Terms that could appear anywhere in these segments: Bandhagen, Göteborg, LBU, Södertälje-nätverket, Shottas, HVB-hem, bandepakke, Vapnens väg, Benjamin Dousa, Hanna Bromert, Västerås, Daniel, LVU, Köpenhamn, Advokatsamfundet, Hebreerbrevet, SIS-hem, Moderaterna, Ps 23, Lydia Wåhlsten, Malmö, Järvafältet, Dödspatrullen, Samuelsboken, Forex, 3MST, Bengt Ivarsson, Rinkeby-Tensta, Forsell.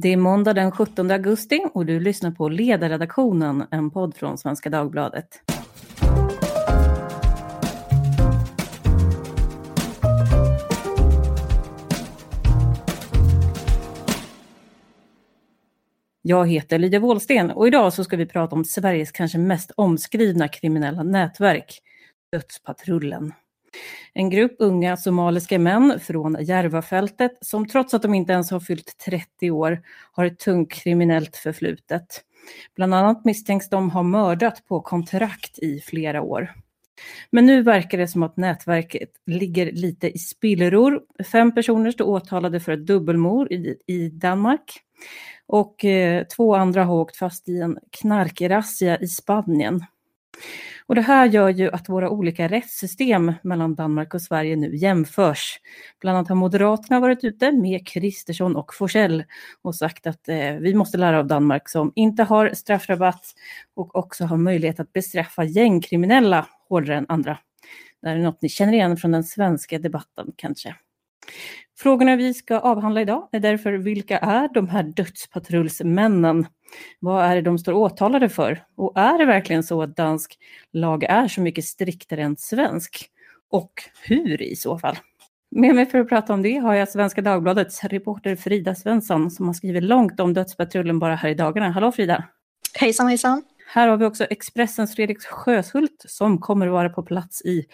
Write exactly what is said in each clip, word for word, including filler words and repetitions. Det är måndag den sjuttonde augusti och du lyssnar på Ledarredaktionen, en podd från Svenska Dagbladet. Jag heter Lydia Wåhlsten och idag så ska vi prata om Sveriges kanske mest omskrivna kriminella nätverk, Dödspatrullen. En grupp unga somaliska män från Järvafältet som trots att de inte ens har fyllt trettio år har ett tungt kriminellt förflutet. Bland annat misstänks de ha mördat på kontrakt i flera år. Men nu verkar det som att nätverket ligger lite i spillror. Fem personer står åtalade för ett dubbelmord i, i Danmark. Och eh, två andra har åkt fast i en knarkrazzia i Spanien. Och det här gör ju att våra olika rättssystem mellan Danmark och Sverige nu jämförs. Bland annat har Moderaterna varit ute med Kristersson och Forsell och sagt att eh, vi måste lära av Danmark som inte har straffrabatt och också har möjlighet att bestraffa gängkriminella hårdare än andra. Det här är något ni känner igen från den svenska debatten kanske. Frågorna vi ska avhandla idag är därför: vilka är de här dödspatrullsmännen? Vad är det de står åtalade för? Och är det verkligen så att dansk lag är så mycket striktare än svensk? Och hur i så fall? Med mig för att prata om det har jag Svenska Dagbladets reporter Frida Svensson som har skrivit långt om Dödspatrullen bara här i dagarna. Hallå Frida! Hejsan, hejsan! Här har vi också Expressens Fredrik Sjöshult som kommer att vara på plats i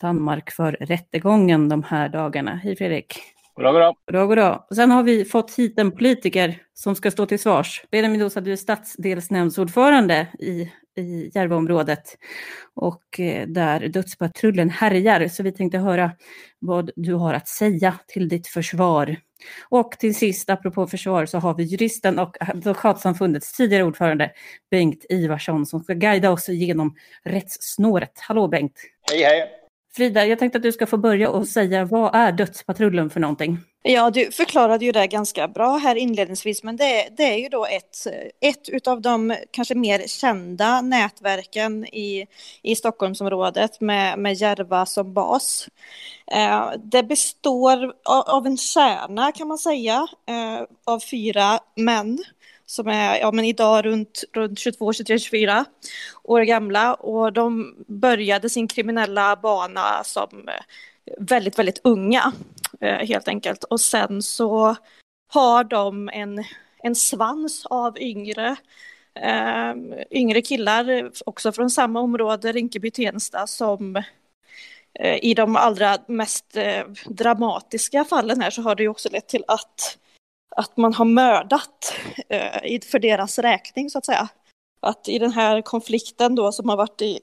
Danmark för rättegången de här dagarna. Hej Fredrik! God dag, god dag. Sen har vi fått hit en politiker som ska stå till svars. Benjamin Dousa, du är stadsdelsnämndsordförande i, i Järvaområdet och där Dödspatrullen härjar. Så vi tänkte höra vad du har att säga till ditt försvar. Och till sist, apropå försvar, så har vi juristen och Advokatsamfundets tidigare ordförande Bengt Ivarsson som ska guida oss genom rättssnåret. Hallå Bengt! Hej, hej! Frida, jag tänkte att du ska få börja och säga, vad är Dödspatrullen för någonting? Ja, du förklarade ju det ganska bra här inledningsvis, men det, det är ju då ett, ett utav de kanske mer kända nätverken i, i Stockholmsområdet med, med Järva som bas. Eh, det består av, av en kärna kan man säga, eh, av fyra män som är ja, men idag runt, runt tjugotvå, tjugotre, tjugofyra år gamla. Och de började sin kriminella bana som väldigt, väldigt unga helt enkelt. Och sen så har de en, en svans av yngre, eh, yngre killar också från samma område, Rinkeby-Tensta, som eh, i de allra mest eh, dramatiska fallen här så har det ju också lett till att att man har mördat eh, för deras räkning så att säga. Att i den här konflikten då som har varit i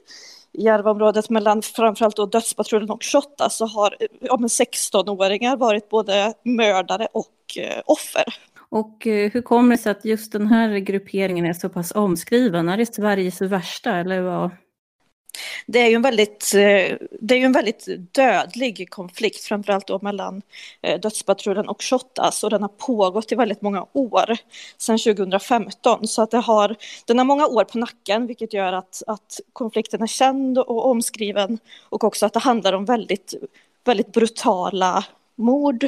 Järvaområdet mellan framförallt då Dödspatrullen och Shottas så har ja, men sextonåringar varit både mördare och eh, offer. Och eh, hur kommer det sig att just den här grupperingen är så pass omskriven? Är det Sveriges värsta eller vad? Det är ju en väldigt, det är ju en väldigt dödlig konflikt framförallt då mellan Dödspatrullen och Shottas och den har pågått i väldigt många år sedan tjugohundrafemton så att det har, den har många år på nacken vilket gör att, att konflikten är känd och omskriven och också att det handlar om väldigt, väldigt brutala mord.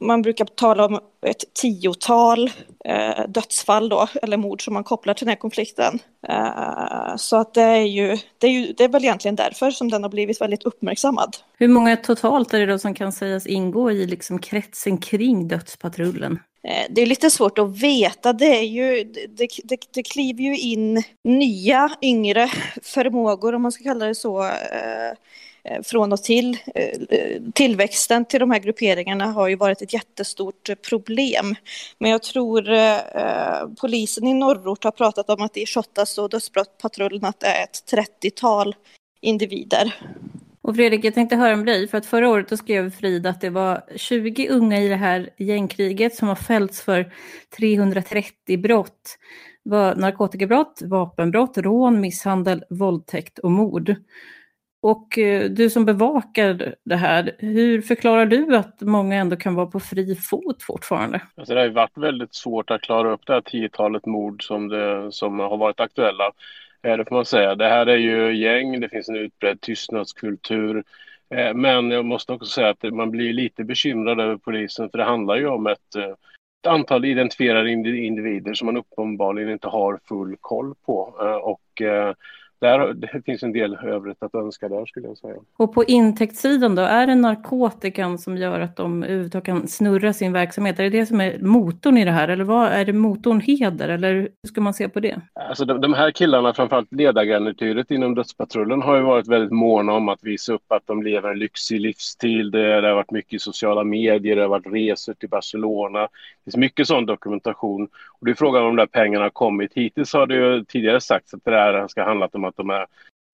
Man brukar tala om ett tiotal eh, dödsfall då, eller mord som man kopplar till den här konflikten. Eh, så att det, är ju, det, är ju, det är väl egentligen därför som den har blivit väldigt uppmärksammad. Hur många totalt är det då som kan sägas ingå i liksom kretsen kring Dödspatrullen? Eh, det är lite svårt att veta. Det, är ju, det, det, det kliver ju in nya, yngre förmågor om man ska kalla det så. Eh, Från och till. Tillväxten till de här grupperingarna har ju varit ett jättestort problem. Men jag tror eh, polisen i Norrort har pratat om att i Shottas och Dödspatrullen att det är ett trettiotal individer. Och Fredrik, jag tänkte höra om dig. För att förra året då skrev Frida att det var tjugo unga i det här gängkriget som har fällts för trehundratrettio brott. Det var narkotikabrott, vapenbrott, rån, misshandel, våldtäkt och mord. Och du som bevakar det här, hur förklarar du att många ändå kan vara på fri fot fortfarande? Alltså det har ju varit väldigt svårt att klara upp det här tiotalet mord som, det, som har varit aktuella. Det får man säga. Det här är ju gäng, det finns en utbredd tystnadskultur. Men jag måste också säga att man blir lite bekymrad över polisen för det handlar ju om ett antal identifierade individer som man uppenbarligen inte har full koll på, och där, det finns en del övrigt att önska där, skulle jag säga. Och på intäktssidan då, är det narkotikan som gör att de överhuvudtaget kan snurra sin verksamhet? Är det det som är motorn i det här? Eller vad är det, motorn heder? Eller hur ska man se på det? Alltså de, de här killarna, framförallt ledargarnityret inom Dödspatrullen, har ju varit väldigt måna om att visa upp att de lever en lyxig livsstil. Det, det har varit mycket sociala medier, det har varit resor till Barcelona. Det finns mycket sån dokumentation. Och det är frågan om de där pengarna har kommit. Hittills har det ju tidigare sagts att det här ska handla om att de är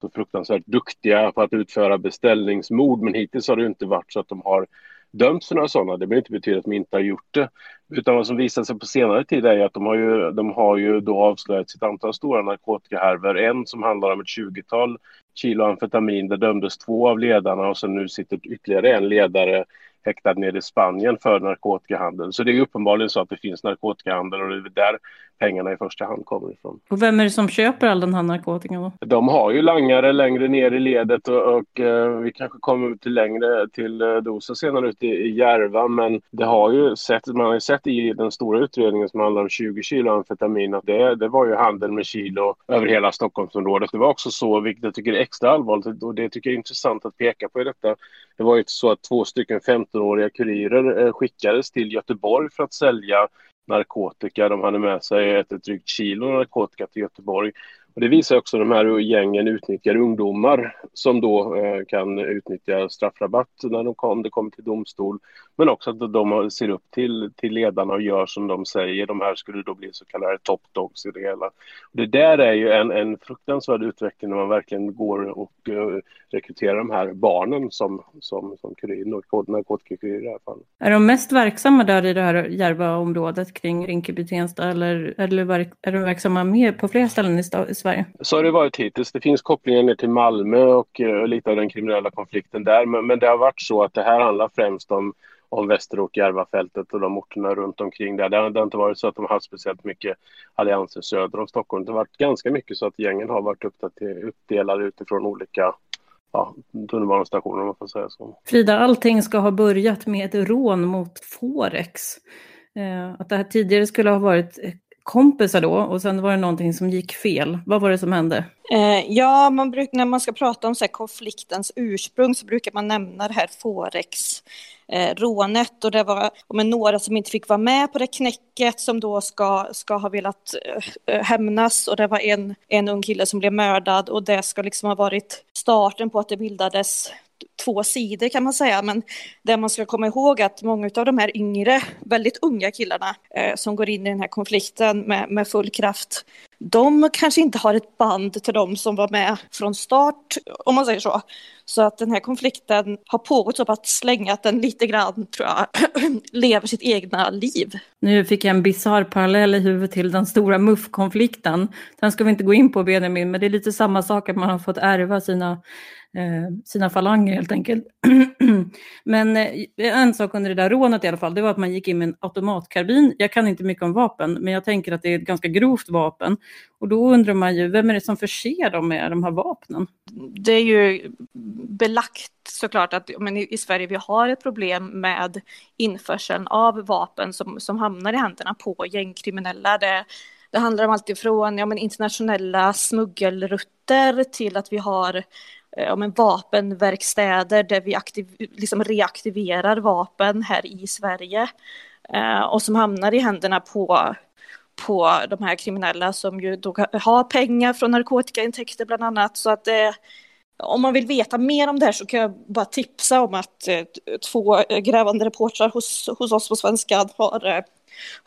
så fruktansvärt duktiga på att utföra beställningsmord, men hittills har det inte varit så att de har dömts för några sådana. Det behöver inte betyda att de inte har gjort det, utan vad som visar sig på senare tid är att de har ju, de har ju då avslöjat sitt antal stora narkotikahärvor. En som handlar om ett tjugotal kilo amfetamin, där dömdes två av ledarna, och så nu sitter ytterligare en ledare häktad nere i Spanien för narkotikahandel. Så det är uppenbarligen så att det finns narkotikahandel, och det är där pengarna i första hand kommer ifrån. Och vem är det som köper all den här narkotikan då? De har ju langare längre ner i ledet, och, och eh, vi kanske kommer till längre till eh, Dousa senare ute i, i Järva, men det har ju sett, man har ju sett i den stora utredningen som handlar om tjugo kilo amfetamin, att det, det var ju handel med kilo över hela Stockholmsområdet. Det var också så, vilket jag tycker är extra allvarligt, och det tycker jag är intressant att peka på i detta. Det var ju så att två stycken femtonåriga kurirer eh, skickades till Göteborg för att sälja narkotika. De hade med sig ett, ett drygt kilo narkotika till Göteborg. Och det visar också att de här gängen utnyttjar ungdomar som då eh, kan utnyttja straffrabatt när de kom, det kommer till domstol. Men också att de ser upp till, till ledarna och gör som de säger. De här skulle då bli så kallade top dogs i det hela. Och det där är ju en, en fruktansvärd utveckling när man verkligen går och uh, rekryterar de här barnen som, som, som kurir, narkotikakurirer i det här fallet. Är de mest verksamma där i det här Järva-området kring Rinkeby-Tensta, eller, eller verk, är de verksamma mer på flera ställen i staden? Sverige. Så har det varit hittills. Det finns kopplingar ner till Malmö och uh, lite av den kriminella konflikten där. Men, men det har varit så att det här handlar främst om, om Västerås och Järvafältet och de orterna runt omkring där. Det har, det har inte varit så att de har haft speciellt mycket allianser söder om Stockholm. Det har varit ganska mycket så att gängen har varit uppdelade utifrån olika ja, tunnelbanestationer, om man får säga så. Frida, allting ska ha börjat med ett rån mot Forex. Eh, att det här tidigare skulle ha varit kompisar då, och sen var det någonting som gick fel. Vad var det som hände? Eh, ja, man bruk, när man ska prata om så här, konfliktens ursprung, så brukar man nämna det här Forex-rånet. Eh, och det var och några som inte fick vara med på det knäcket som då ska, ska ha velat eh, hämnas. Och det var en, en ung kille som blev mördad, och det ska liksom ha varit starten på att det bildades två sidor, kan man säga. Men där man ska komma ihåg att många av de här yngre, väldigt unga killarna eh, som går in i den här konflikten med, med full kraft, de kanske inte har ett band till de som var med från start, om man säger så. Så att den här konflikten har pågått så att slänga att den lite grann, tror jag, lever sitt egna liv. Nu fick jag en bizarr parallell i huvudet till den stora muffkonflikten. Den ska vi inte gå in på, Benjamin, men det är lite samma sak att man har fått ärva sina, eh, sina falanger helt enkelt. Men en sak under det där rånet i alla fall, det var att man gick in med en automatkarbin. Jag kan inte mycket om vapen, men jag tänker att det är ett ganska grovt vapen. Och då undrar man ju, vem är det som förser dem med de här vapnen? Det är ju belagt såklart att men i Sverige vi har ett problem med införseln av vapen som, som hamnar i händerna på gängkriminella. Det, det handlar om allt ifrån ja, men internationella smuggelrutter till att vi har ja, men vapenverkstäder där vi aktiv, liksom reaktiverar vapen här i Sverige eh, och som hamnar i händerna på på de här kriminella som ju då har pengar från narkotikaintäkter bland annat. Så att eh, om man vill veta mer om det här så kan jag bara tipsa om att eh, två grävande reportrar hos, hos oss på Svenska har, eh,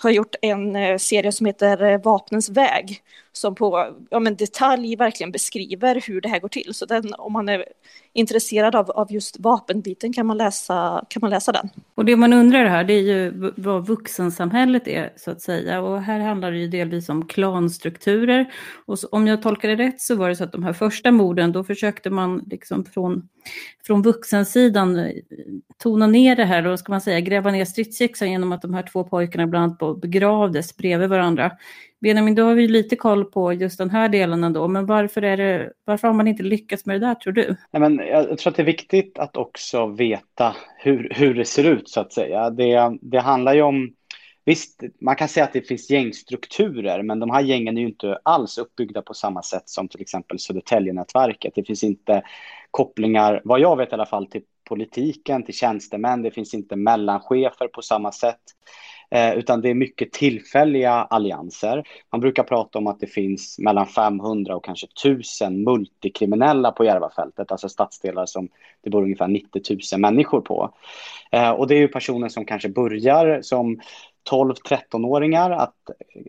har gjort en eh, serie som heter eh, Vapnens väg, som på ja, men detalj verkligen beskriver hur det här går till. Så den, om man är intresserad av, av just vapenbiten kan man, läsa, kan man läsa den. Och det man undrar här, det är ju vad vuxensamhället är så att säga. Och här handlar det ju delvis om klanstrukturer. Och så, om jag tolkar det rätt så var det så att de här första morden, då försökte man liksom från, från vuxensidan tona ner det här. Då ska man säga gräva ner stridsyxan genom att de här två pojkarna bland annat begravdes bredvid varandra. Benjamin, då har vi lite koll på just den här delen ändå, men varför, är det, varför har man inte lyckats med det där, tror du? Nej, men jag tror att det är viktigt att också veta hur, hur det ser ut så att säga. Det, det handlar ju om Visst, man kan säga att det finns gängstrukturer, men de här gängen är ju inte alls uppbyggda på samma sätt som till exempel Södertälje-nätverket. Det finns inte kopplingar, vad jag vet i alla fall, till politiken, till tjänstemän. Det finns inte mellanchefer på samma sätt, eh, utan det är mycket tillfälliga allianser. Man brukar prata om att det finns mellan fem hundra och kanske tusen multikriminella på Järvafältet, alltså stadsdelar som det bor ungefär nittio tusen människor på. Eh, och det är ju personer som kanske börjar som tolv-tretton-åringar att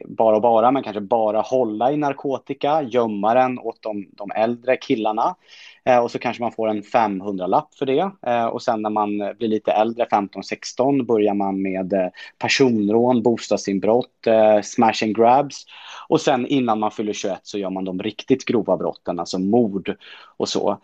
bara bara, men kanske bara hålla i narkotika, gömma den åt de, de äldre killarna. Eh, och så kanske man får en femhundralapp för det. Eh, och sen när man blir lite äldre, femton sexton, börjar man med eh, personrån, bostadsinbrott, eh, smash and grabs. Och sen innan man fyller tjugoett så gör man de riktigt grova brotten, alltså mord och så.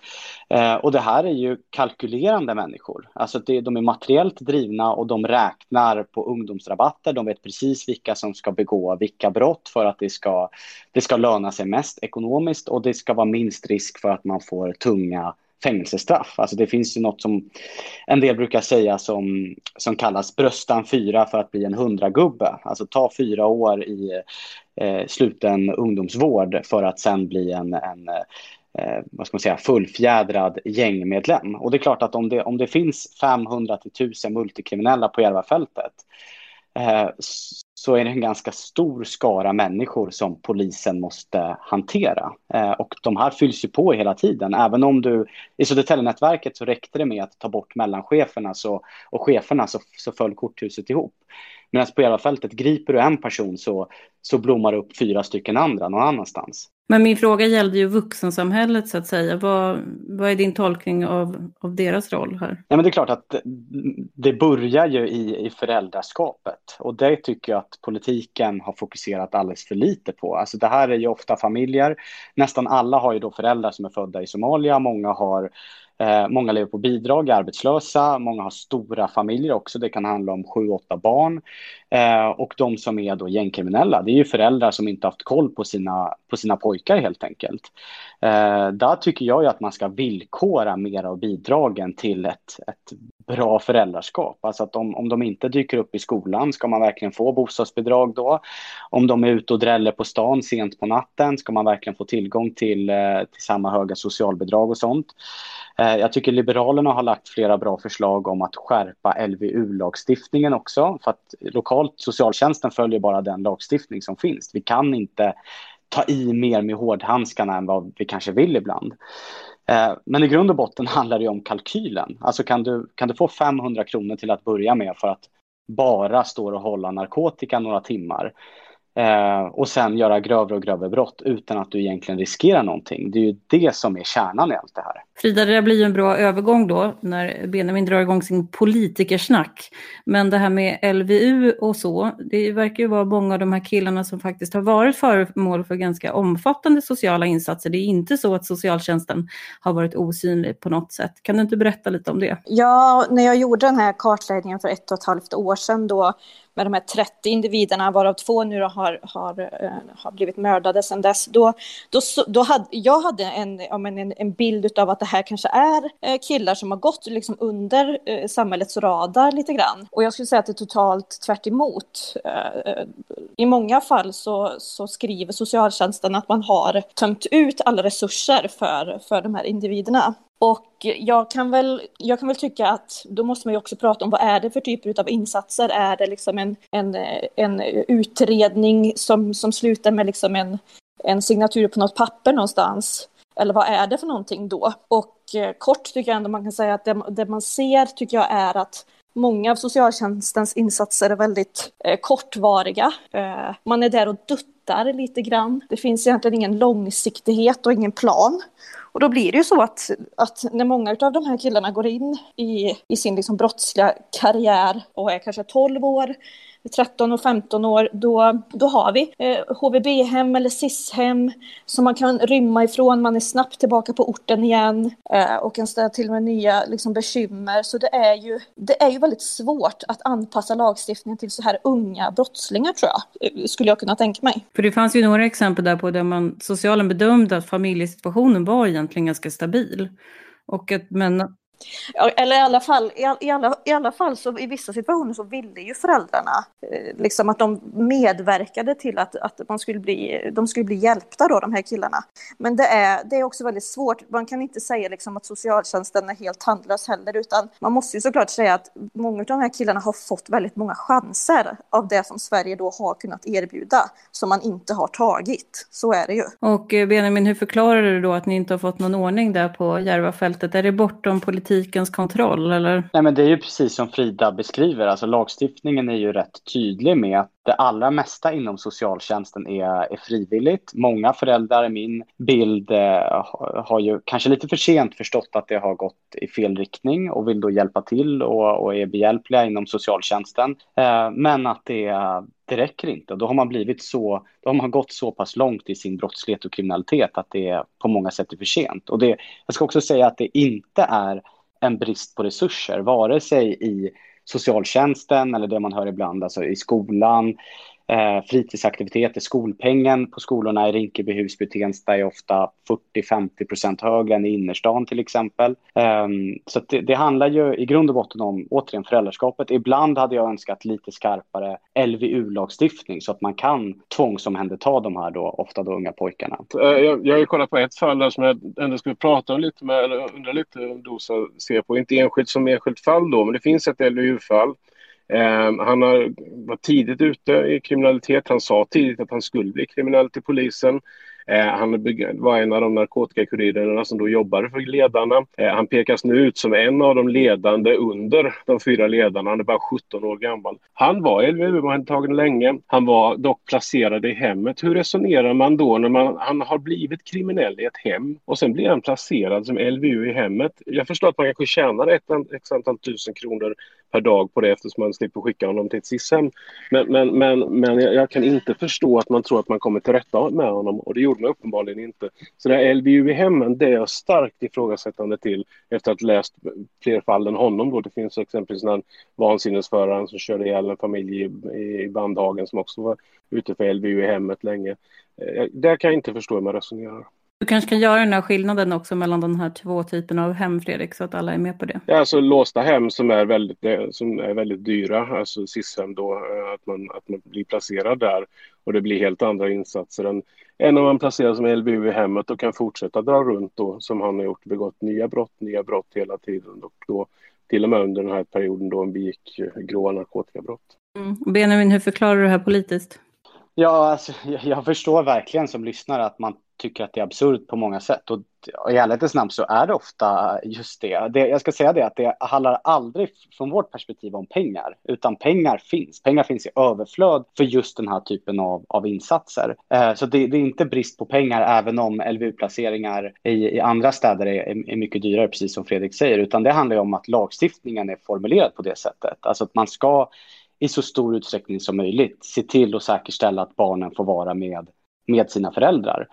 Eh, och det här är ju kalkylerande människor. Alltså det, de är materiellt drivna och de räknar på ungdomsrabatter. De vet precis vilka som ska begå vilka brott för att det ska, det ska löna sig mest ekonomiskt. Och det ska vara minst risk för att man får tunga fängelsestraff. Alltså det finns ju något som en del brukar säga som, som kallas bröstan fyra för att bli en hundragubbe. Alltså ta fyra år i eh, sluten ungdomsvård för att sen bli en, en eh, vad ska man säga, fullfjädrad gängmedlem. Och det är klart att om det, om det finns femhundra till tusen multikriminella på Järvafältet, eh, så är det en ganska stor skara människor som polisen måste hantera. Eh, och de här fylls ju på hela tiden. Även om du, i Södertälje-nätverket så räckte det med att ta bort mellancheferna så, och cheferna så, så föll korthuset ihop. Medan på Järvafältet griper du en person så, så blommar det upp fyra stycken andra någon annanstans. Men min fråga gällde ju vuxensamhället så att säga. Vad, vad är din tolkning av, av deras roll här? Nej, men det är klart att det börjar ju i, i föräldraskapet. Och det tycker jag att politiken har fokuserat alldeles för lite på. Alltså det här är ju ofta familjer. Nästan alla har ju då föräldrar som är födda i Somalia. Många har... Många lever på bidrag, är arbetslösa. Många har stora familjer också. Det kan handla om sju, åtta barn. Eh, och de som är då gängkriminella, det är ju föräldrar som inte haft koll på sina, på sina pojkar helt enkelt. Eh, där tycker jag ju att man ska villkora mer av bidragen till ett, ett bra föräldraskap. Alltså att om, om de inte dyker upp i skolan, ska man verkligen få bostadsbidrag då? Om de är ute och dräller på stan sent på natten, ska man verkligen få tillgång till, till samma höga socialbidrag och sånt? Jag tycker Liberalerna har lagt flera bra förslag om att skärpa L V U-lagstiftningen också, för att lokalt socialtjänsten följer bara den lagstiftning som finns. Vi kan inte ta i mer med hårdhandskarna än vad vi kanske vill ibland. Men i grund och botten handlar det om kalkylen. Alltså kan du, kan du få femhundra kronor till att börja med för att bara stå och hålla narkotika några timmar och sen göra grövre och grövre brott utan att du egentligen riskerar någonting. Det är ju det som är kärnan i allt det här. Frida, det blir ju en bra övergång då när Benjamin drar igång sin politikersnack. Men det här med L V U och så, det verkar ju vara många av de här killarna som faktiskt har varit föremål för ganska omfattande sociala insatser. Det är inte så att socialtjänsten har varit osynlig på något sätt. Kan du inte berätta lite om det? Ja, när jag gjorde den här kartläggningen för ett och ett halvt år sedan då, med de här trettio individerna, varav två nu har, har, har blivit mördade sedan dess. Då, då, då hade, jag hade en, en, en bild av att det här kanske är killar som har gått liksom under samhällets radar lite grann. Och jag skulle säga att det är totalt tvärt emot. I många fall så, så skriver socialtjänsten att man har tömt ut alla resurser för, för de här individerna. Och jag kan, väl, jag kan väl tycka att då måste man ju också prata om vad är det för typer av insatser. Är det liksom en, en, en utredning som, som slutar med liksom en, en signatur på något papper någonstans? Eller vad är det för någonting då? Och eh, kort tycker jag ändå man kan säga att det, det man ser tycker jag är att många av socialtjänstens insatser är väldigt eh, kortvariga. Eh, man är där och duttar lite grann. Det finns egentligen ingen långsiktighet och ingen plan. Och då blir det ju så att, att när många av de här killarna går in i, i sin liksom brottsliga karriär och är kanske tolv år, tretton och femton år, då, då har vi eh, H V B-hem eller S I S-hem som man kan rymma ifrån. Man är snabbt tillbaka på orten igen eh, och kan ställa till med nya liksom, bekymmer. Så det är, ju, det är ju väldigt svårt att anpassa lagstiftningen till så här unga brottslingar, tror jag, skulle jag kunna tänka mig. För det fanns ju några exempel där på där man socialen bedömde att familjesituationen var egentligen ganska stabil. Och att, men Eller i alla fall, i alla, i alla fall så i vissa situationer så ville ju föräldrarna eh, liksom att de medverkade till att, att man skulle bli, de skulle bli hjälpta då, de här killarna. Men det är, det är också väldigt svårt. Man kan inte säga liksom att socialtjänsten är helt handlös heller, utan man måste ju såklart säga att många av de här killarna har fått väldigt många chanser av det som Sverige då har kunnat erbjuda som man inte har tagit. Så är det ju. Och Benjamin, hur förklarar du då att ni inte har fått någon ordning där på Järvafältet? Är det bortom politik? Kontroll, eller? Nej, men det är ju precis som Frida beskriver. Alltså, lagstiftningen är ju rätt tydlig med att det allra mesta inom socialtjänsten är, är frivilligt. Många föräldrar i min bild eh, har ju kanske lite för sent förstått att det har gått i fel riktning och vill då hjälpa till och, och är behjälpliga inom socialtjänsten. Eh, men att det är Det räcker inte. Då har man blivit så, då har man gått så pass långt i sin brottslighet och kriminalitet att det är på många sätt är för sent. Och det, jag ska också säga att det inte är en brist på resurser, vare sig i socialtjänsten eller det man hör ibland, alltså i skolan, eh, fritidsaktiviteter, skolpengen på skolorna i Rinkeby-Husby-Tensta är ofta fyrtio till femtio procent högre än i innerstan till exempel. Eh, så det, det handlar ju i grund och botten om, återigen, föräldraskapet. Ibland hade jag önskat lite skarpare L V U-lagstiftning så att man kan tvångsomhänderta de här då, ofta då unga pojkarna. Jag, jag har ju kollat på ett fall där som jag ändå skulle prata om lite med, eller undra lite om Dousa ser på, inte enskilt som enskilt fall då, men det finns ett L V U-fall. Han har, var tidigt ute i kriminalitet. Han sa tidigt att han skulle bli kriminell till polisen. Han var en av de narkotikakurirerna som då jobbade för ledarna. Han pekas nu ut som en av de ledande under de fyra ledarna. Han är bara sjutton år gammal. Han var L V U, han hade tagit länge. Han var dock placerad i hemmet. Hur resonerar man då när man, han har blivit kriminell i ett hem och sen blir han placerad som L V U i hemmet? Jag förstår att man kanske tjänar ett, ett antal tusen kronor per dag på det eftersom man slipper skicka honom till ett S I S-hem. Men, men, men, men jag kan inte förstå att man tror att man kommer till rätta med honom, och det gjorde man uppenbarligen inte. Så det här L B U i hemmen, det är jag starkt ifrågasättande till efter att läst fler fall än honom då. Det finns exempelvis en vansinnesföraren som körde ihjäl en familj i Bandhagen som också var ute för L B U i hemmet länge. Där kan jag inte förstå hur man resonerar. Du kanske kan göra den här skillnaden också mellan de här två typerna av hem, Fredrik, så att alla är med på det. Ja, alltså låsta hem som är väldigt, som är väldigt dyra, alltså S I S-hem då, att man, att man blir placerad där och det blir helt andra insatser än, än om man placeras som L B U i hemmet och kan fortsätta dra runt då, som han har gjort, begått nya brott, nya brott hela tiden, och då till och med under den här perioden då han begick grova narkotikabrott. Mm. Benjamin, hur förklarar du det här politiskt? Ja, alltså, jag förstår verkligen som lyssnare att man tycker att det är absurt på många sätt, och i ärlighetens namn så är det ofta just det. det. Jag ska säga det att det handlar aldrig från vårt perspektiv om pengar, utan pengar finns. Pengar finns i överflöd för just den här typen av, av insatser. Eh, så det, det är inte brist på pengar, även om L V U-placeringar i, i andra städer är, är, är mycket dyrare, precis som Fredrik säger, utan det handlar ju om att lagstiftningen är formulerad på det sättet. Alltså att man ska i så stor utsträckning som möjligt se till och säkerställa att barnen får vara med, med sina föräldrar.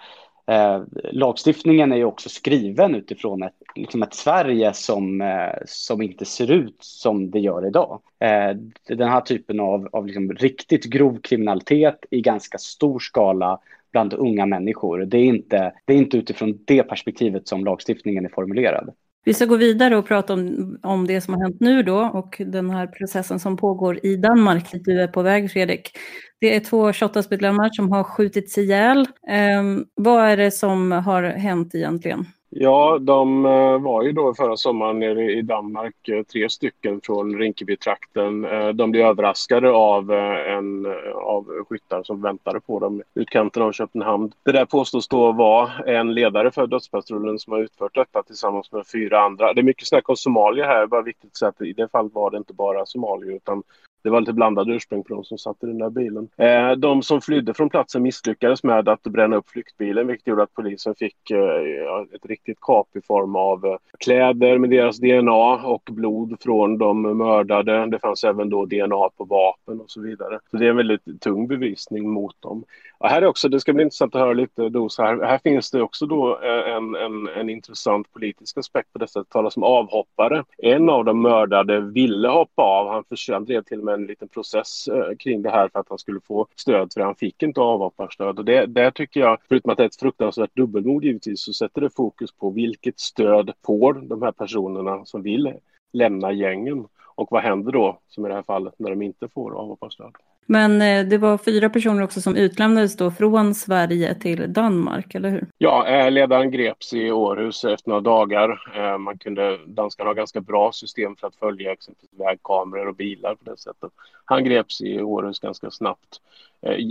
Eh, lagstiftningen är ju också skriven utifrån ett, liksom ett Sverige som, eh, som inte ser ut som det gör idag. Eh, den här typen av, av liksom riktigt grov kriminalitet i ganska stor skala bland unga människor. Det är inte, det är inte utifrån det perspektivet som lagstiftningen är formulerad. Vi ska gå vidare och prata om, om det som har hänt nu då, och den här processen som pågår i Danmark dit du är på väg, Fredrik. Det är två Shottas-medlemmar som har skjutits ihjäl. Eh, vad är det som har hänt egentligen? Ja, de var ju då förra sommaren nere i Danmark, tre stycken från Rinkeby-trakten. De blev överraskade av en av skyttar som väntade på dem i utkanten av Köpenhamn. Det där påstås då vara en ledare för Dödspatrullen som har utfört detta tillsammans med fyra andra. Det är mycket snack om Somalia här, bara viktigt att säga att i det fallet var det inte bara Somalia, utan det var lite blandade ursprung på dem som satt i den där bilen. Eh, de som flydde från platsen misslyckades med att bränna upp flyktbilen, vilket gjorde att polisen fick eh, ett riktigt kap i form av eh, kläder med deras D N A och blod från de mördade. Det fanns även då D N A på vapen och så vidare. Så det är en väldigt tung bevisning mot dem. Och här är också, det ska bli intressant att höra lite då, så här, här finns det också då en, en, en intressant politisk aspekt på detta. Det talas om avhoppare. En av de mördade ville hoppa av. Han försvann till med en liten process kring det här för att han skulle få stöd, för han fick inte avvaparstöd. Och det där tycker jag, förutom att det är ett fruktansvärt dubbelmord givetvis, så sätter det fokus på vilket stöd får de här personerna som vill lämna gängen. Och vad händer då, som i det här fallet, när de inte får avvaparstöd? Men det var fyra personer också som utlämnades då från Sverige till Danmark, eller hur? Ja, ledaren greps i Århus efter några dagar. Man kunde, danskarna har ganska bra system för att följa exempelvis vägkameror och bilar på det sättet. Han greps i Århus ganska snabbt,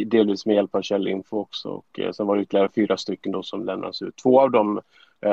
delvis med hjälp av källinfo också. Och sen var det ytterligare fyra stycken då som lämnades ut. Två av dem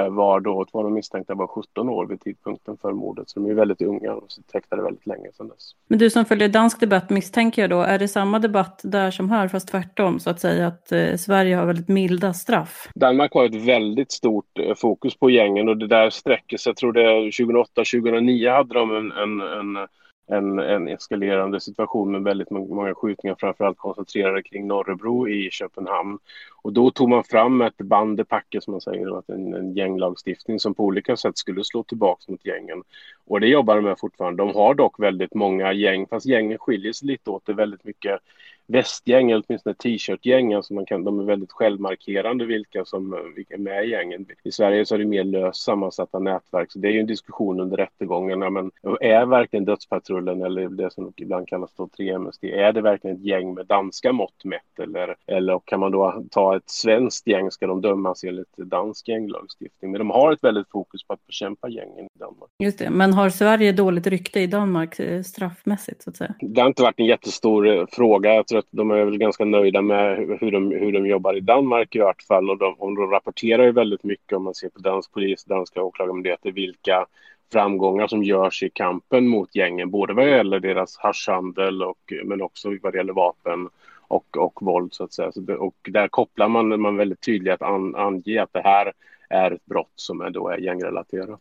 var då, två av de misstänkta var sjutton år vid tidpunkten för mordet, så de är väldigt unga och så täckte det väldigt länge sedan dess. Men du som följer dansk debatt, misstänker jag då, är det samma debatt där som här fast tvärtom så att säga, att eh, Sverige har väldigt milda straff? Danmark har ett väldigt stort eh, fokus på gängen, och det där sträcker sig, jag tror det tjugohundraåtta tjugohundranion hade de en, en, en En, en eskalerande situation med väldigt många skjutningar, framförallt koncentrerade kring Norrebro i Köpenhamn. Och då tog man fram ett bandepakke, som man säger, en, en gänglagstiftning som på olika sätt skulle slå tillbaka mot gängen. Och det jobbar de med fortfarande. De har dock väldigt många gäng, fast gängen skiljer sig lite åt. Det är väldigt mycket västgäng, eller åtminstone t-shirtgäng. Alltså man kan, de är väldigt självmarkerande vilka som vilka är med i gängen. I Sverige så är det mer löst sammansatta nätverk. Så det är ju en diskussion under rättegångarna. Men är verkligen Dödspatrullen, eller det som ibland kallas då tre M S T, är det verkligen ett gäng med danska mått mätt? Eller, eller kan man då ta ett svenskt gäng, ska de dömas enligt dansk gänglagstiftning? Men de har ett väldigt fokus på att bekämpa gängen i Danmark. Just det, men har Sverige dåligt rykte i Danmark straffmässigt så att säga? Det har inte varit en jättestor fråga. Jag tror att de är väl ganska nöjda med hur de, hur de jobbar i Danmark i vart fall, och de, och de rapporterar ju väldigt mycket, om man ser på dansk polis, danska åklagarmyndigheter, vilka framgångar som görs i kampen mot gängen, både vad gäller deras haschhandel och, men också vad gäller vapen och, och våld så att säga. Så det, och där kopplar man, man väldigt tydligt att an, ange att det här är ett brott som är, då är gängrelaterat.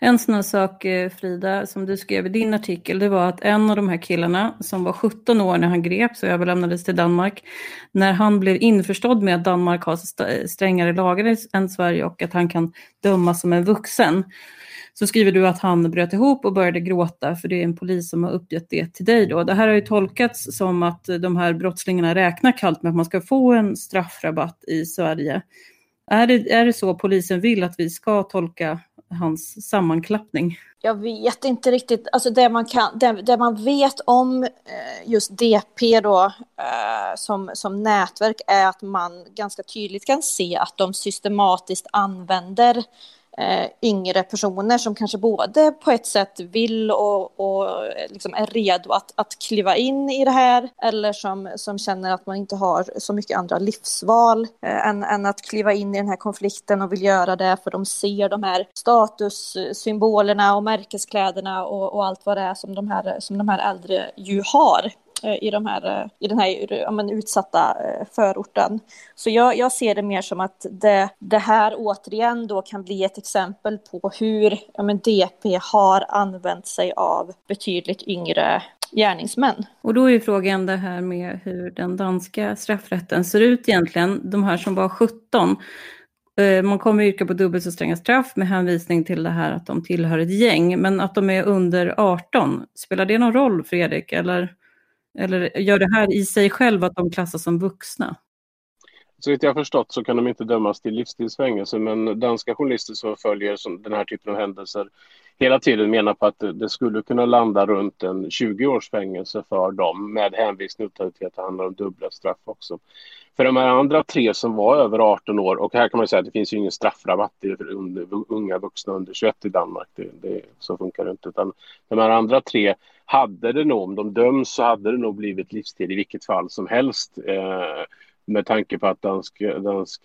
En sån här sak, Frida, som du skrev i din artikel, det var att en av de här killarna som var sjutton år när han greps och överlämnades till Danmark, när han blev införstådd med att Danmark har strängare lagar än Sverige och att han kan dömas som en vuxen, så skriver du att han bröt ihop och började gråta, för det är en polis som har uppgett det till dig då. Det här har ju tolkats som att de här brottslingarna räknar kallt med att man ska få en straffrabatt i Sverige. Är det, är det så polisen vill att vi ska tolka hans sammanklappning? Jag vet inte riktigt. Alltså det man kan, det, det man vet om just D P då som, som nätverk är att man ganska tydligt kan se att de systematiskt använder yngre personer som kanske både på ett sätt vill och, och liksom är redo att, att kliva in i det här, eller som, som känner att man inte har så mycket andra livsval eh, än, än att kliva in i den här konflikten och vill göra det, för de ser de här statussymbolerna och märkeskläderna och, och allt vad det är som de här, som de här äldre ju har i, de här, i den här ja, men utsatta förorten. Så jag, jag ser det mer som att det, det här återigen då kan bli ett exempel på hur ja, men D P har använt sig av betydligt yngre gärningsmän. Och då är ju frågan det här med hur den danska straffrätten ser ut egentligen. De här som var sjutton, man kommer yrka på dubbelt så stränga straff med hänvisning till det här att de tillhör ett gäng, men att de är under arton. Spelar det någon roll, Fredrik, eller... Eller gör det här i sig själv att de klassas som vuxna? Så vitt jag har förstått så kan de inte dömas till livstidsfängelse, men danska journalister som följer som den här typen av händelser hela tiden menar på att det skulle kunna landa runt en tjugo års fängelse för dem, med hänvisning till att det handlar om dubbla straff också. För de här andra tre som var över arton år, och här kan man säga att det finns ju ingen straffrabatt för unga vuxna under tjugoett i Danmark, det, det, så funkar det inte, utan de här andra tre hade det nog, om de döms så hade det nog blivit livstid i vilket fall som helst, eh, med tanke på att dansk, dansk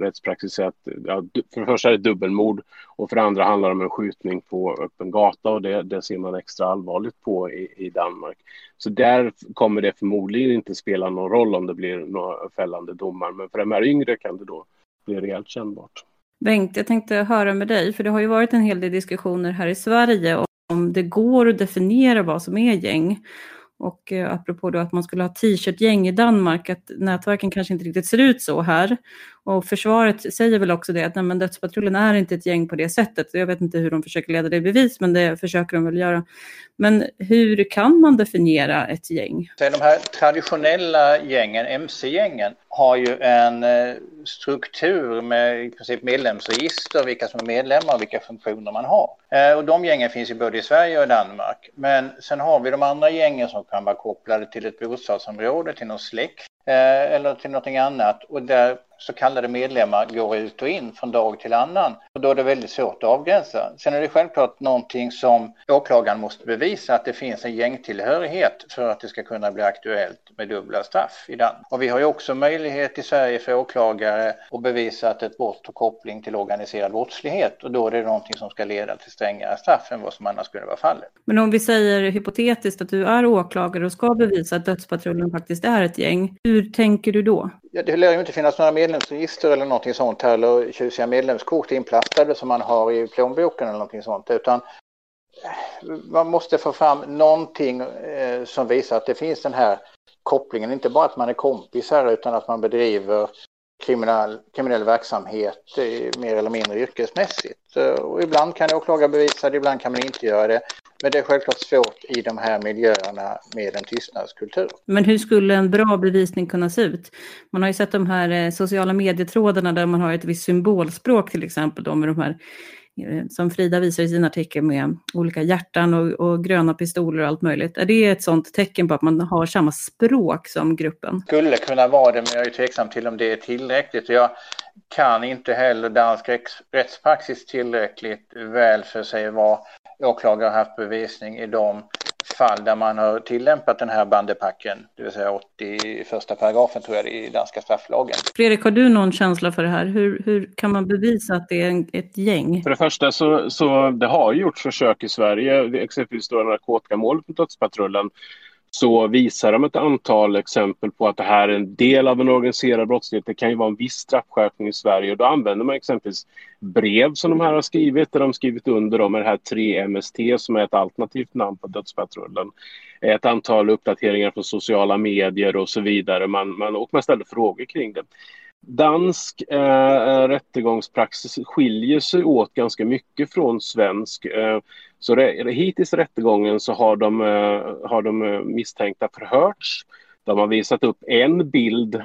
rättspraxis är att, ja, för det första är det dubbelmord och för det andra handlar det om en skjutning på öppen gata, och det, det ser man extra allvarligt på i, i Danmark. Så där kommer det förmodligen inte spela någon roll om det blir några fällande domar, men för de här yngre kan det då bli rejält kännbart. Bengt, jag tänkte höra med dig, för det har ju varit en hel del diskussioner här i Sverige om det går att definiera vad som är gäng. Och eh, apropå då att man skulle ha t-shirtgäng i Danmark, att nätverken kanske inte riktigt ser ut så här. Och försvaret säger väl också det, att nej, men Dödspatrullen är inte ett gäng på det sättet. Jag vet inte hur de försöker leda det i bevis, men det försöker de väl göra. Men hur kan man definiera ett gäng? De här traditionella gängen, M C-gängen, har ju en struktur med i princip medlemsregister, vilka som är medlemmar och vilka funktioner man har. Och de gängen finns ju både i Sverige och i Danmark. Men sen har vi de andra gängen som kan vara kopplade till ett bostadsområde, till någon släkt eller till någonting annat, och där så kallade medlemmar går ut och in från dag till annan, och då är det väldigt svårt att avgränsa. Sen är det självklart någonting som åklagaren måste bevisa, att det finns en gängtillhörighet för att det ska kunna bli aktuellt med dubbla straff i Danmark. Och vi har ju också möjlighet i Sverige för åklagare att bevisa att ett brott har koppling till organiserad brottslighet, och då är det någonting som ska leda till strängare straff än vad som annars skulle vara fallet. Men om vi säger hypotetiskt att du är åklagare och ska bevisa att Dödspatrullen faktiskt är ett gäng, hur tänker du då? Ja, det lär ju inte finnas några medlemsregister eller någonting sånt här, eller tjusiga medlemskort inplastade som man har i plånboken eller någonting sånt, utan man måste få fram någonting eh, som visar att det finns den här kopplingen, inte bara att man är kompisar utan att man bedriver kriminell, kriminell verksamhet eh, mer eller mindre yrkesmässigt. Eh, och ibland kan åklagare bevisa det, ibland kan man inte göra det. Men det är självklart svårt i de här miljöerna med en tystnadskultur. Men hur skulle en bra bevisning kunna se ut? Man har ju sett de här sociala medietrådarna där man har ett visst symbolspråk, till exempel då, med de här som Frida visar i sin artikel med olika hjärtan och, och gröna pistoler och allt möjligt. Är det ett sånt tecken på att man har samma språk som gruppen? Skulle kunna vara det, men jag är tveksam till om det är tillräckligt. Jag kan inte heller dansk rättspraxis tillräckligt väl för att säga vad åklagare har haft bevisning i de fall där man har tillämpat den här bandepacken, det vill säga åttioett paragrafen tror jag i danska strafflagen. Fredrik, har du någon känsla för det här? Hur, hur kan man bevisa att det är en, ett gäng? För det första så, så det har gjorts försök i Sverige, exempelvis då narkotikamål på Dödspatrullen, så visar de ett antal exempel på att det här är en del av en organiserad brottslighet. Det kan ju vara en viss straffskärpning i Sverige, och då använder man exempelvis brev som de här har skrivit, där de skrivit under dem med det här tre M S T som är ett alternativt namn på Dödspatrullen. Ett antal uppdateringar från sociala medier och så vidare, man, man, och man ställer frågor kring det. Dansk eh, rättegångspraxis skiljer sig åt ganska mycket från svensk. Eh, så re, hittills i rättegången så har de, eh, har de misstänkta förhörts. De har visat upp en bild eh,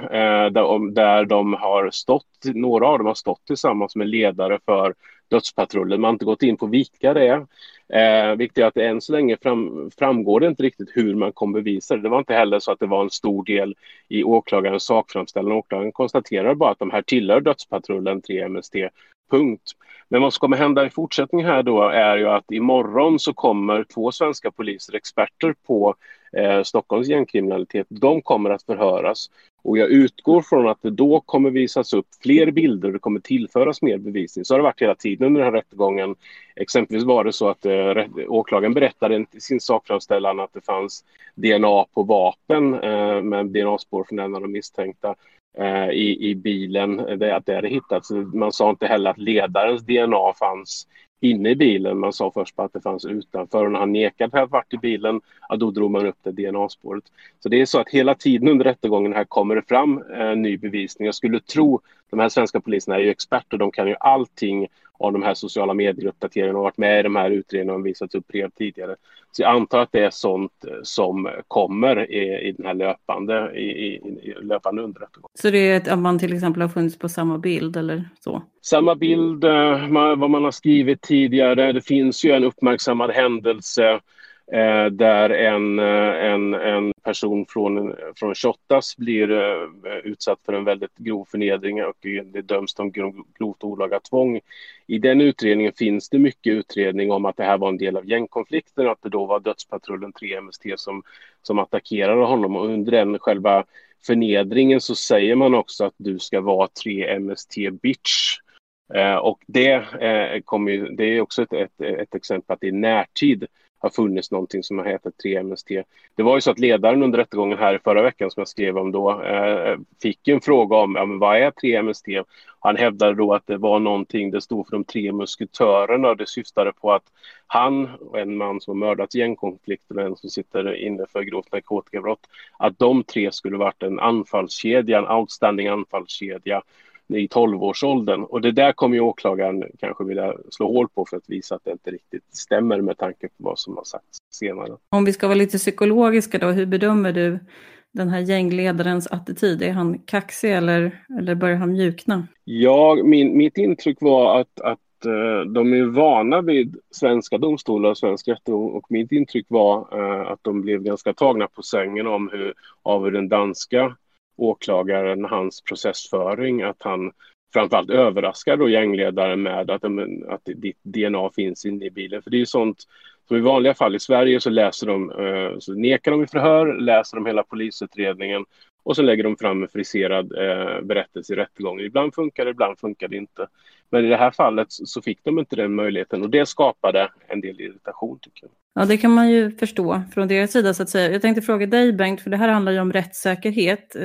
där, där de har stått, några av dem har stått tillsammans med ledare för Dödspatrullen. Man har inte gått in på vilka det är. Eh, viktigt att än så länge fram, framgår det inte riktigt hur man kom bevisa det. Det var inte heller så att det var en stor del i åklagarens sakframställan. Åklagaren konstaterar bara att de här tillhör Dödspatrullen tre M S T, punkt. Men vad som kommer hända i fortsättning här då är ju att imorgon så kommer två svenska poliser, experter på eh, Stockholms gängkriminalitet. De kommer att förhöras. Och jag utgår från att det då kommer visas upp fler bilder och det kommer tillföras mer bevisning. Så har det varit hela tiden under den här rättegången. Exempelvis var det så att eh, åklagaren berättade i sin sakframställan att det fanns D N A på vapen eh, med D N A-spår från en av de misstänkta eh, i, i bilen. Det, att det hade hittats. Man sa inte heller att ledarens D N A fanns inne i bilen. Man sa först att det fanns utanför, och när han nekade att varit i bilen, ja, då drog man upp det D N A-spåret. Så det är så att hela tiden under rättegången här kommer det fram eh, ny bevisning. Jag skulle tro, de här svenska poliserna är ju experter, de kan ju allting av de här sociala medieruppdateringarna och varit med i de här utredningarna och visat upp brev tidigare. Så jag antar att det är sånt som kommer i, i den här löpande, i, i, i löpande underrättegången. Så det är ett, att man till exempel har funnits på samma bild eller så? Samma bild, man, vad man har skrivit tidigare. Det finns ju en uppmärksammad händelse eh, där en, en, en person från, från Shottas blir eh, utsatt för en väldigt grov förnedring och det döms till grovt olaga tvång. I den utredningen finns det mycket utredning om att det här var en del av gängkonflikten, att det då var Dödspatrullen tre M S T som, som attackerade honom, och under den själva förnedringen så säger man också att du ska vara tre M S T-bitch. Eh, och det, eh, kommer ju, det är också ett, ett, ett exempel att i närtid har funnits någonting som har hetat tre M S T. Det var ju så att ledaren under rättegången här i förra veckan som jag skrev om då eh, fick en fråga om ja, men vad är tre M S T? Han hävdade då att det var någonting, det stod för de tre musketörerna, och det syftade på att han och en man som har mördat gängkonflikten och en som sitter inne för grovt narkotikabrott, att de tre skulle varit en anfallskedja, en outstanding anfallskedja i tolvårsåldern. Och det där kommer ju åklagaren kanske vilja slå hål på för att visa att det inte riktigt stämmer med tanke på vad som har sagts senare. Om vi ska vara lite psykologiska då, hur bedömer du den här gängledarens attityd? Är han kaxig eller, eller börjar han mjukna? Ja, min, mitt intryck var att, att de är vana vid svenska domstolar och svensk rättegång, och mitt intryck var att de blev ganska tagna på sängen om hur, av hur den danska åklagaren, hans processföring, att han framförallt överraskar då gängledaren med att, att ditt D N A finns inne i bilen. För det är ju sånt som i vanliga fall i Sverige så läser de, så nekar de i förhör, läser de hela polisutredningen och så lägger de fram en friserad eh, berättelse i rättegången. Ibland funkar det, ibland funkar det inte. Men i det här fallet så fick de inte den möjligheten, och det skapade en del irritation tycker jag. Ja, det kan man ju förstå från deras sida så att säga. Jag tänkte fråga dig Bengt, för det här handlar ju om rättssäkerhet.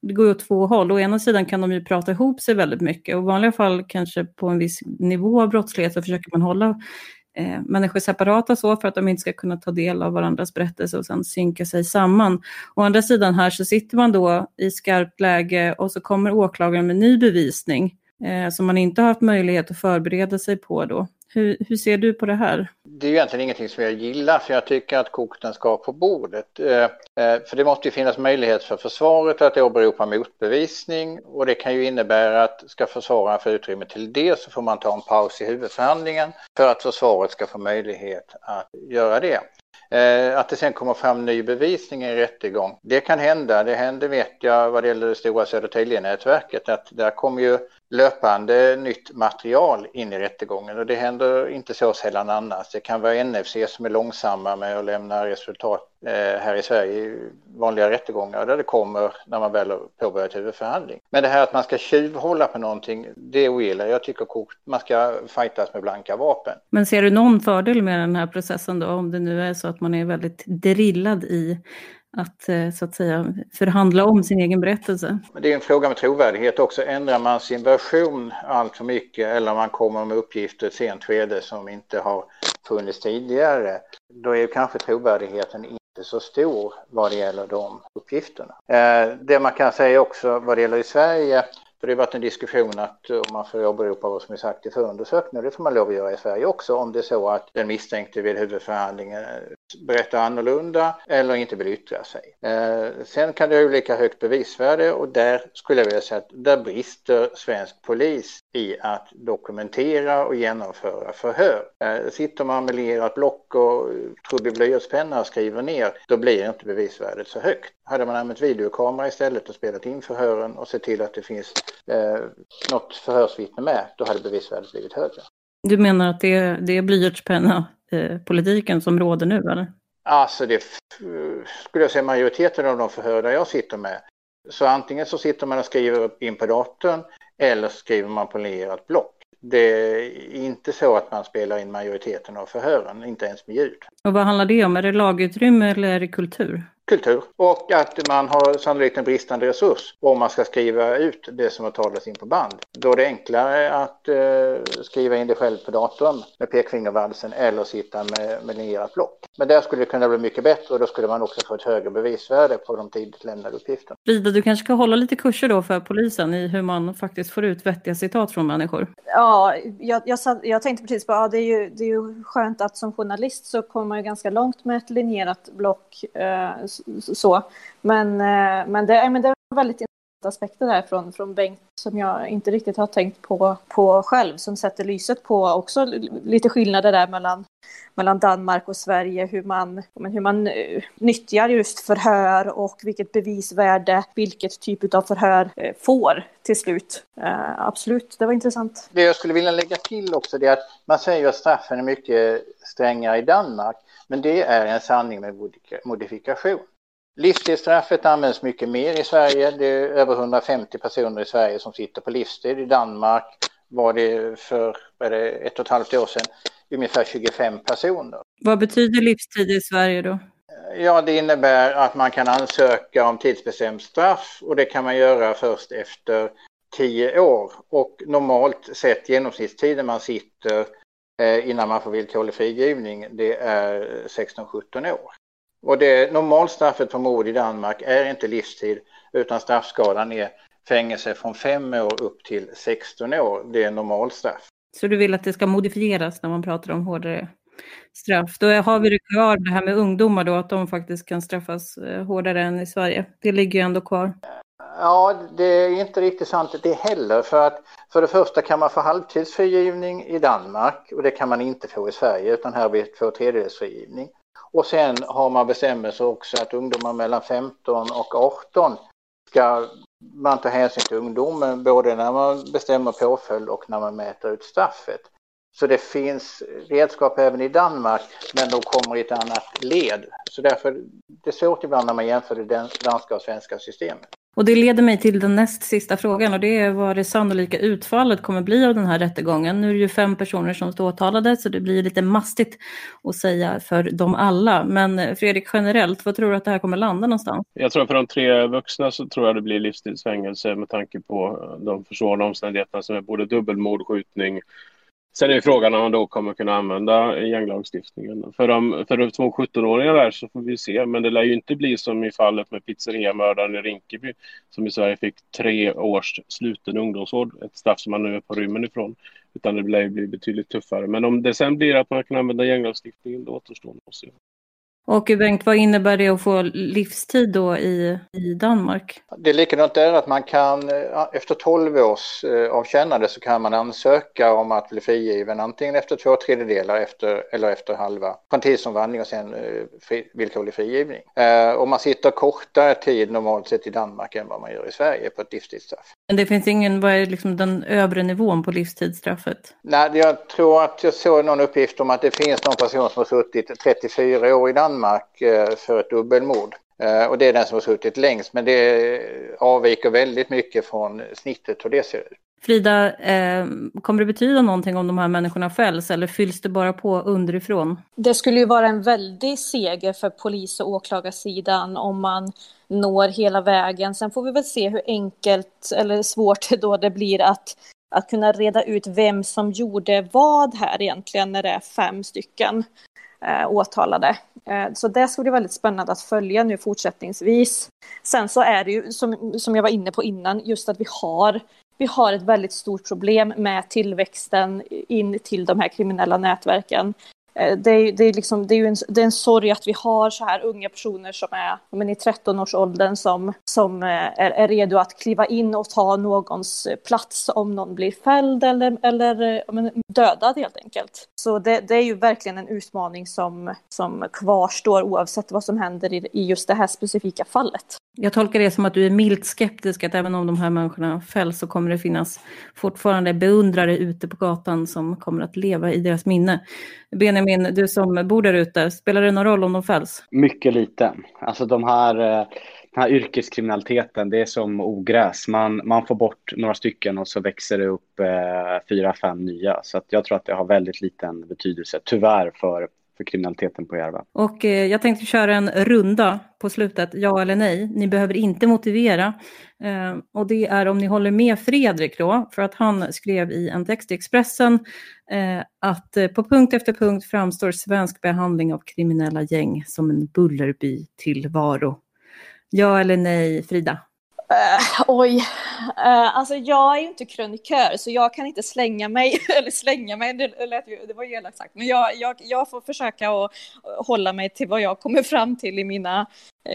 Det går ju åt två håll. Å ena sidan kan de ju prata ihop sig väldigt mycket, och i vanliga fall kanske på en viss nivå av brottslighet så försöker man hålla Eh, människor separata så för att de inte ska kunna ta del av varandras berättelser och sen synka sig samman. Å andra sidan här så sitter man då i skarpt läge och så kommer åklagaren med ny bevisning eh, som man inte har haft möjlighet att förbereda sig på då. Hur, hur ser du på det här? Det är ju egentligen ingenting som jag gillar, för jag tycker att kokten ska på bordet. Eh, för det måste ju finnas möjlighet för försvaret att åberopa motbevisning, och det kan ju innebära att ska försvararen få utrymme till det så får man ta en paus i huvudförhandlingen för att försvaret ska få möjlighet att göra det. Eh, att det sen kommer fram ny bevisning i en rättegång, det kan hända. Det hände, vet jag, vad det gäller det stora Södertälje-nätverket, att där kommer ju löpande nytt material in i rättegången, och det händer inte så sällan annars. Det kan vara N F C som är långsamma med att lämna resultat eh, här i Sverige i vanliga rättegångar där det kommer när man väl påbörjat huvudförhandling. Men det här att man ska tjuvhålla på någonting, det ogillar jag. Tycker man ska fightas med blanka vapen. Men ser du någon fördel med den här processen då, om det nu är så att man är väldigt drillad i att så att säga förhandla om sin egen berättelse? Det är en fråga med trovärdighet också. Ändrar man sin version allt för mycket, eller man kommer med uppgifter i ett sent skede som inte har funnits tidigare, då är ju kanske trovärdigheten inte så stor vad det gäller de uppgifterna. Det man kan säga också vad det gäller i Sverige, för det har varit en diskussion att om man får åberopa vad som är sagt i förundersökningen, det får man lov att göra i Sverige också, om det är så att den misstänkte vid huvudförhandlingen berättar annorlunda eller inte vill yttra sig. Eh, sen kan det ha olika högt bevisvärde, och där skulle jag vilja säga att där brister svensk polis i att dokumentera och genomföra förhör. Eh, sitter man med lerat block och trubbig blyertspenna och skriver ner, då blir inte bevisvärdet så högt. Hade man använt videokamera istället och spelat in förhören och sett till att det finns eh, något förhörsvittne med, då hade bevisvärdet blivit högre. Du menar att det, det är blyertspenna politiken som råder nu, eller? Alltså det skulle jag säga majoriteten av de förhör där jag sitter med. Så antingen så sitter man och skriver in på datorn, eller skriver man på lerat block. Det är inte så att man spelar in majoriteten av förhören, inte ens med ljud. Och vad handlar det om? Är det lagutrymme eller är det kultur? Kultur. Och att man har sannolikt en bristande resurs om man ska skriva ut det som har talats in på band. Då är det enklare att eh, skriva in det själv på datorn med pekfingervalsen eller sitta med, med linjerat block. Men där skulle det kunna bli mycket bättre, och då skulle man också få ett högre bevisvärde på de tidigt lämnade uppgifterna. Frida, du kanske ska hålla lite kurser då för polisen i hur man faktiskt får ut vettiga citat från människor. Ja, jag, jag, jag tänkte precis på att ja, det, det är ju skönt att som journalist så kommer man ju ganska långt med ett linjerat block. Eh, Så. Men, men, det, men det var väldigt intressanta aspekter här från, från Bengt som jag inte riktigt har tänkt på, på själv, som sätter lyset på också lite skillnader där mellan, mellan Danmark och Sverige, hur man, hur man nyttjar just förhör och vilket bevisvärde, vilket typ av förhör får till slut. Uh, absolut, det var intressant. Det jag skulle vilja lägga till också är att man säger att straffen är mycket strängare i Danmark, men det är en sanning med modifikation. Livstidsstraffet används mycket mer i Sverige. Det är över hundrafemtio personer i Sverige som sitter på livstid. I Danmark var det för var det ett och ett halvt år sedan ungefär tjugofem personer. Vad betyder livstid i Sverige då? Ja, det innebär att man kan ansöka om tidsbestämt straff och det kan man göra först efter tio år. Och normalt sett genomsnittstiden man sitter innan man får villkorlig frigivning, det är sexton sjutton år. Och det normalstraffet på mord i Danmark är inte livstid utan straffskalan är fängelse från fem år upp till sexton år. Det är normalstraff. Så du vill att det ska modifieras när man pratar om hårdare straff? Då har vi det kvar det här med ungdomar då, att de faktiskt kan straffas hårdare än i Sverige. Det ligger ju ändå kvar. Ja, det är inte riktigt sant det heller, för att för det första kan man få halvtidsfrigivning i Danmark och det kan man inte få i Sverige, utan här blir det två tredjedels frigivning. Och sen har man bestämmelser också att ungdomar mellan femton och arton ska man ta hänsyn till ungdomen både när man bestämmer påföljd och när man mäter ut straffet. Så det finns redskap även i Danmark, men de kommer i ett annat led. Så därför är det svårt ibland när man jämför det danska och svenska systemet. Och det leder mig till den näst sista frågan, och det är vad det sannolika utfallet kommer bli av den här rättegången. Nu är det ju fem personer som står åtalade, så det blir lite mastigt att säga för dem alla. Men Fredrik, generellt, vad tror du att det här kommer landa någonstans? Jag tror att för de tre vuxna så tror jag det blir livstidsfängelse med tanke på de försvårande omständigheterna som är både dubbelmord, skjutning. Sen är frågan om man då kommer kunna använda gänglagstiftningen. För de, för de två sjutton-åringar där så får vi se. Men det lär ju inte bli som i fallet med pizzeriamördaren i Rinkeby, som i Sverige fick tre års sluten ungdomsvård. Ett straff som man nu är på rymmen ifrån. Utan det lär ju bli betydligt tuffare. Men om det sen blir att man kan använda gänglagstiftningen, då återstår det att se. Och Bengt, vad innebär det att få livstid då i, i Danmark? Det är likadant där att man kan, efter tolv års avtjänande så kan man ansöka om att bli frigiven antingen efter två tredjedelar efter, eller efter halva från tidsomvandling och sen fri, villkorlig frigivning. Eh, och man sitter kortare tid normalt sett i Danmark än vad man gör i Sverige på ett livstidsstraff. Men det finns ingen, vad är liksom den övre nivån på livstidsstraffet? Nej, jag tror att jag såg någon uppgift om att det finns någon person som har suttit trettiofyra år i Danmark för ett dubbelmord, och det är den som har suttit längst, men det avviker väldigt mycket från snittet hur det ser ut. Frida, eh, kommer det betyda någonting om de här människorna fälls, eller fylls det bara på underifrån? Det skulle ju vara en väldig seger för polis- och åklagarsidan om man når hela vägen. Sen får vi väl se hur enkelt eller svårt då det blir att att kunna reda ut vem som gjorde vad här egentligen när det är fem stycken Eh, åtalade. Eh, så det ska bli väldigt spännande att följa nu fortsättningsvis. Sen så är det ju som, som jag var inne på innan, just att vi har vi har ett väldigt stort problem med tillväxten in till de här kriminella nätverken. Eh, det är, det är liksom, det är ju en, det är en sorg att vi har så här unga personer som är men i tretton-årsåldern som, som är, är redo att kliva in och ta någons plats om någon blir fälld eller, eller men, dödad helt enkelt. Så det, det är ju verkligen en utmaning som, som kvarstår oavsett vad som händer i, i just det här specifika fallet. Jag tolkar det som att du är milt skeptisk att även om de här människorna fälls så kommer det finnas fortfarande beundrare ute på gatan som kommer att leva i deras minne. Benjamin, du som bor där ute, spelar det någon roll om de fälls? Mycket liten. Alltså de här... Den här yrkeskriminaliteten, det är som ogräs. Man, man får bort några stycken och så växer det upp eh, fyra, fem nya. Så att jag tror att det har väldigt liten betydelse, tyvärr, för, för kriminaliteten på Järva. Och eh, jag tänkte köra en runda på slutet, ja eller nej. Ni behöver inte motivera. Eh, och det är om ni håller med Fredrik då, för att han skrev i en text i Expressen eh, att eh, på punkt efter punkt framstår svensk behandling av kriminella gäng som en bullerby tillvaro. Ja eller nej, Frida? Uh, oj, uh, alltså jag är ju inte krönikör så jag kan inte slänga mig, eller slänga mig, det, lät ju, det var ju elakt sagt. Men jag, jag, jag får försöka att hålla mig till vad jag kommer fram till i mina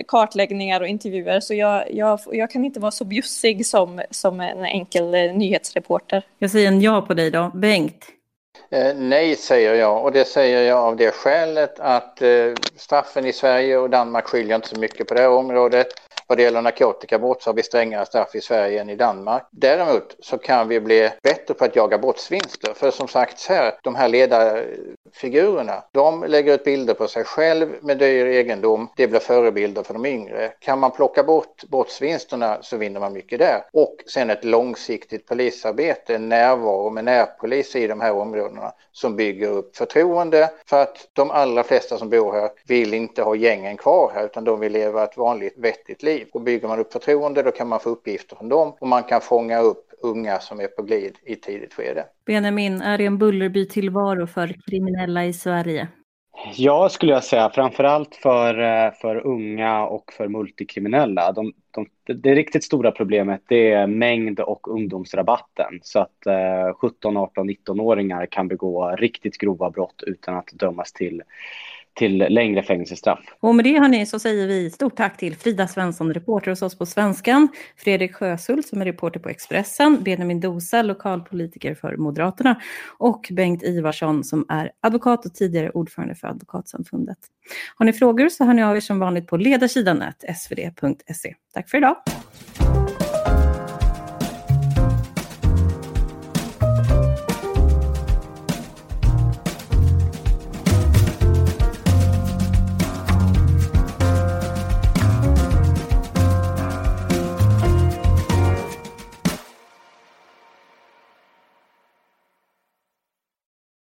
kartläggningar och intervjuer. Så jag, jag, jag kan inte vara så bjussig som, som en enkel nyhetsreporter. Jag säger en ja på dig då, Bengt. Nej säger jag, och det säger jag av det skälet att straffen i Sverige och Danmark skiljer inte så mycket på det här området. Vad det gäller narkotikabrott så har vi strängare straff i Sverige än i Danmark. Däremot så kan vi bli bättre på att jaga brottsvinster. För som sagt här, de här ledarfigurerna, de lägger ut bilder på sig själv med dyr egendom. Det blir förebilder för de yngre. Kan man plocka bort brottsvinsterna så vinner man mycket där. Och sen ett långsiktigt polisarbete, närvaro med närpolis i de här områdena som bygger upp förtroende. För att de allra flesta som bor här vill inte ha gängen kvar här utan de vill leva ett vanligt vettigt liv. Och bygger man upp förtroende då kan man få uppgifter från dem och man kan fånga upp unga som är på glid i tidigt skede. Benjamin, är det en bullerby tillvaro för kriminella i Sverige? Ja, skulle jag säga. Framförallt för, för unga och för multikriminella. De, de, det riktigt stora problemet det är mängd och ungdomsrabatten. Så att eh, sjutton, arton, nitton-åringar kan begå riktigt grova brott utan att dömas till, till längre fängelsestraff. Och med det hörni så säger vi stort tack till Frida Svensson, reporter hos oss på Svenskan. Fredrik Sjöshult som är reporter på Expressen. Benjamin Dousa, lokalpolitiker för Moderaterna. Och Bengt Ivarsson som är advokat och tidigare ordförande för Advokatsamfundet. Har ni frågor så hör ni av er som vanligt på ledarsidan at s v d punkt se. Tack för idag!